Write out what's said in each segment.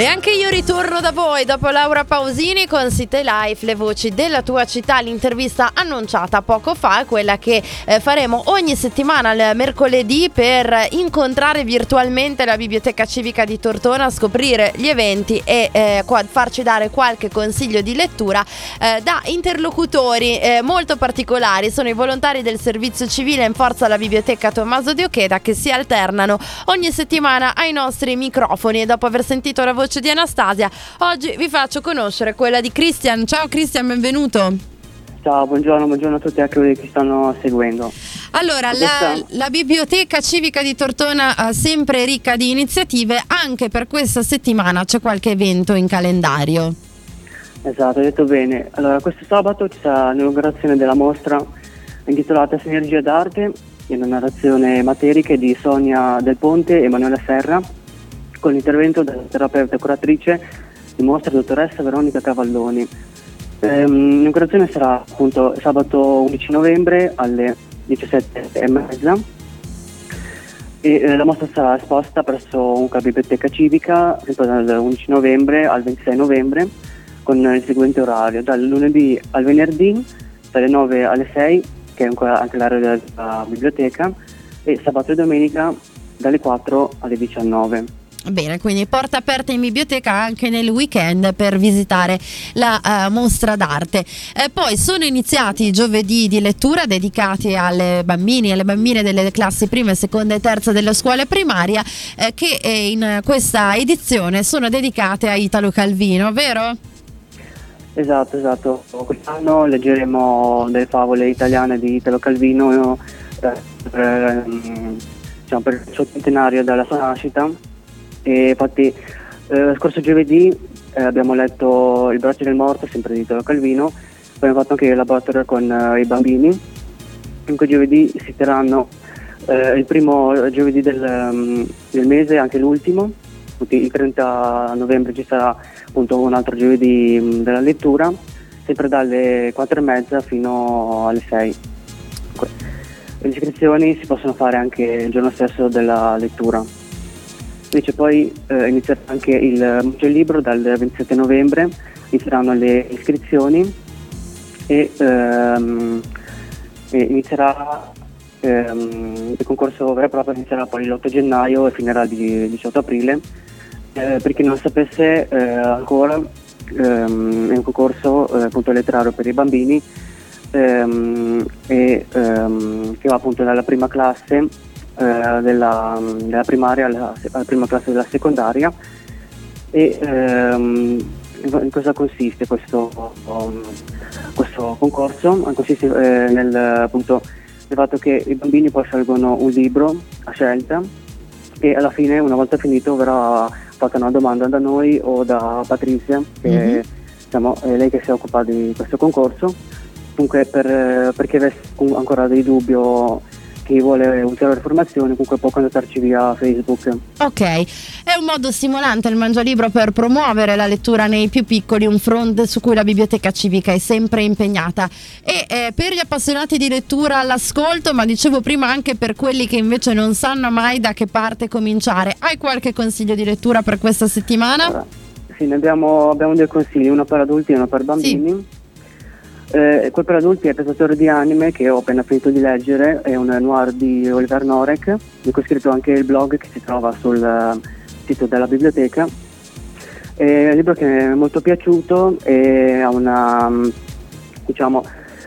E anche io ritorno da voi dopo Laura Pausini con City Life, le voci della tua città, l'intervista annunciata poco fa, quella che faremo ogni settimana il mercoledì per incontrare virtualmente la Biblioteca Civica di Tortona, scoprire gli eventi e farci dare qualche consiglio di lettura da interlocutori molto particolari. Sono i volontari del servizio civile in forza alla Biblioteca Tommaso de Ocheda che si alternano ogni settimana ai nostri microfoni, e dopo aver sentito la voce di Anastasia, oggi vi faccio conoscere quella di Cristian. Ciao Cristian, benvenuto. Ciao, buongiorno a tutti, a quelli che stanno seguendo. Allora, la Biblioteca Civica di Tortona sempre ricca di iniziative, anche per questa settimana c'è qualche evento in calendario. Esatto, hai detto bene. Allora, questo sabato ci sarà l'inaugurazione della mostra intitolata Sinergia d'Arte, in una narrazione materica di Sonia Del Ponte e Emanuela Serra, con l'intervento della terapeuta e curatrice di mostra dottoressa Veronica Cavalloni. L'inaugurazione sarà appunto sabato 11 novembre alle 17:30 e la mostra sarà esposta presso la Biblioteca Civica dal 11 novembre al 26 novembre con il seguente orario: dal lunedì al venerdì dalle 9 alle 6, che è ancora anche l'area della biblioteca, e sabato e domenica dalle 4 alle 19. Bene, quindi porta aperta in biblioteca anche nel weekend per visitare la mostra d'arte. Poi sono iniziati i giovedì di lettura dedicati alle bambini e alle bambine delle classi prima, seconda e terza della scuola primaria, che in questa edizione sono dedicate a Italo Calvino, vero? Esatto. Quest'anno leggeremo delle favole italiane di Italo Calvino per il suo centenario dalla sua nascita. E infatti scorso giovedì abbiamo letto Il braccio del morto, sempre di Italo Calvino. Poi abbiamo fatto anche il laboratorio con i bambini. Dunque giovedì si terranno il primo giovedì del mese e anche l'ultimo. Il 30 novembre ci sarà appunto un altro giovedì della lettura, sempre dalle 4:30 fino alle 6. Le iscrizioni si possono fare anche il giorno stesso della lettura. Invece poi inizia anche il Maggio Libro dal 27 novembre, inizieranno le iscrizioni e inizierà il concorso vero e proprio, inizierà poi l'8 gennaio e finirà il 18 aprile. Per chi non sapesse ancora, è un concorso appunto letterario per i bambini che va appunto dalla prima classe della primaria alla prima classe della secondaria, e in cosa consiste questo concorso? Consiste nel fatto che i bambini poi scelgono un libro a scelta e alla fine, una volta finito, verrà fatta una domanda da noi o da Patrizia, che è lei che si occupa di questo concorso. Dunque per chi avesse ancora dei dubbi o chi vuole ulteriori informazioni, comunque può contattarci via Facebook. Ok, è un modo stimolante il Mangialibro per promuovere la lettura nei più piccoli, un front su cui la Biblioteca Civica è sempre impegnata. E per gli appassionati di lettura all'ascolto, ma dicevo prima anche per quelli che invece non sanno mai da che parte cominciare, hai qualche consiglio di lettura per questa settimana? Allora, sì, ne abbiamo due consigli, uno per adulti e uno per bambini. Sì. Quel per adulti è Pesatore di anime, che ho appena finito di leggere, è un noir di Oliver Norek, di cui ho scritto anche il blog che si trova sul sito della biblioteca. È un libro che mi è molto piaciuto, e è un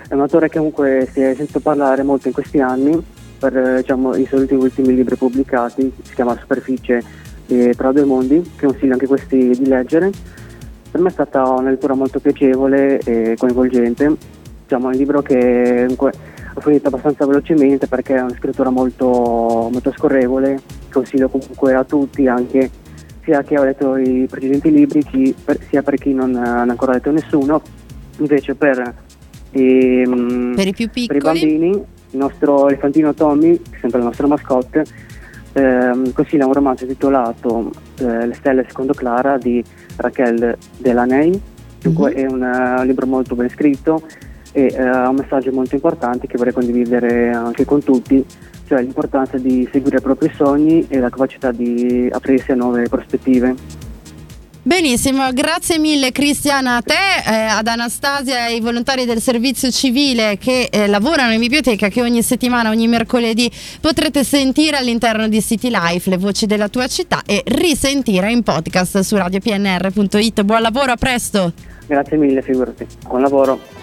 autore che comunque si è sentito parlare molto in questi anni per i suoi ultimi libri pubblicati. Si chiama Superficie tra due mondi, che consiglio anche questi di leggere. Per me è stata una lettura molto piacevole e coinvolgente. È un libro che ho finito abbastanza velocemente perché è una scrittura molto, molto scorrevole. Consiglio comunque a tutti, anche sia a chi ha letto i precedenti libri, sia per chi non ha ancora letto nessuno. Invece per i più piccoli, per i bambini, il nostro elefantino Tommy, sempre la nostra mascotte, consiglia un romanzo intitolato Le stelle secondo Clara di Raquel Delaney. È un libro molto ben scritto e ha un messaggio molto importante che vorrei condividere anche con tutti, cioè l'importanza di seguire i propri sogni e la capacità di aprirsi a nuove prospettive. Benissimo, grazie mille Cristian, a te, ad Anastasia e ai volontari del servizio civile che lavorano in biblioteca, che ogni settimana, ogni mercoledì potrete sentire all'interno di City Life, le voci della tua città, e risentire in podcast su Radio PNR.it. Buon lavoro, a presto. Grazie mille, figurati, buon lavoro.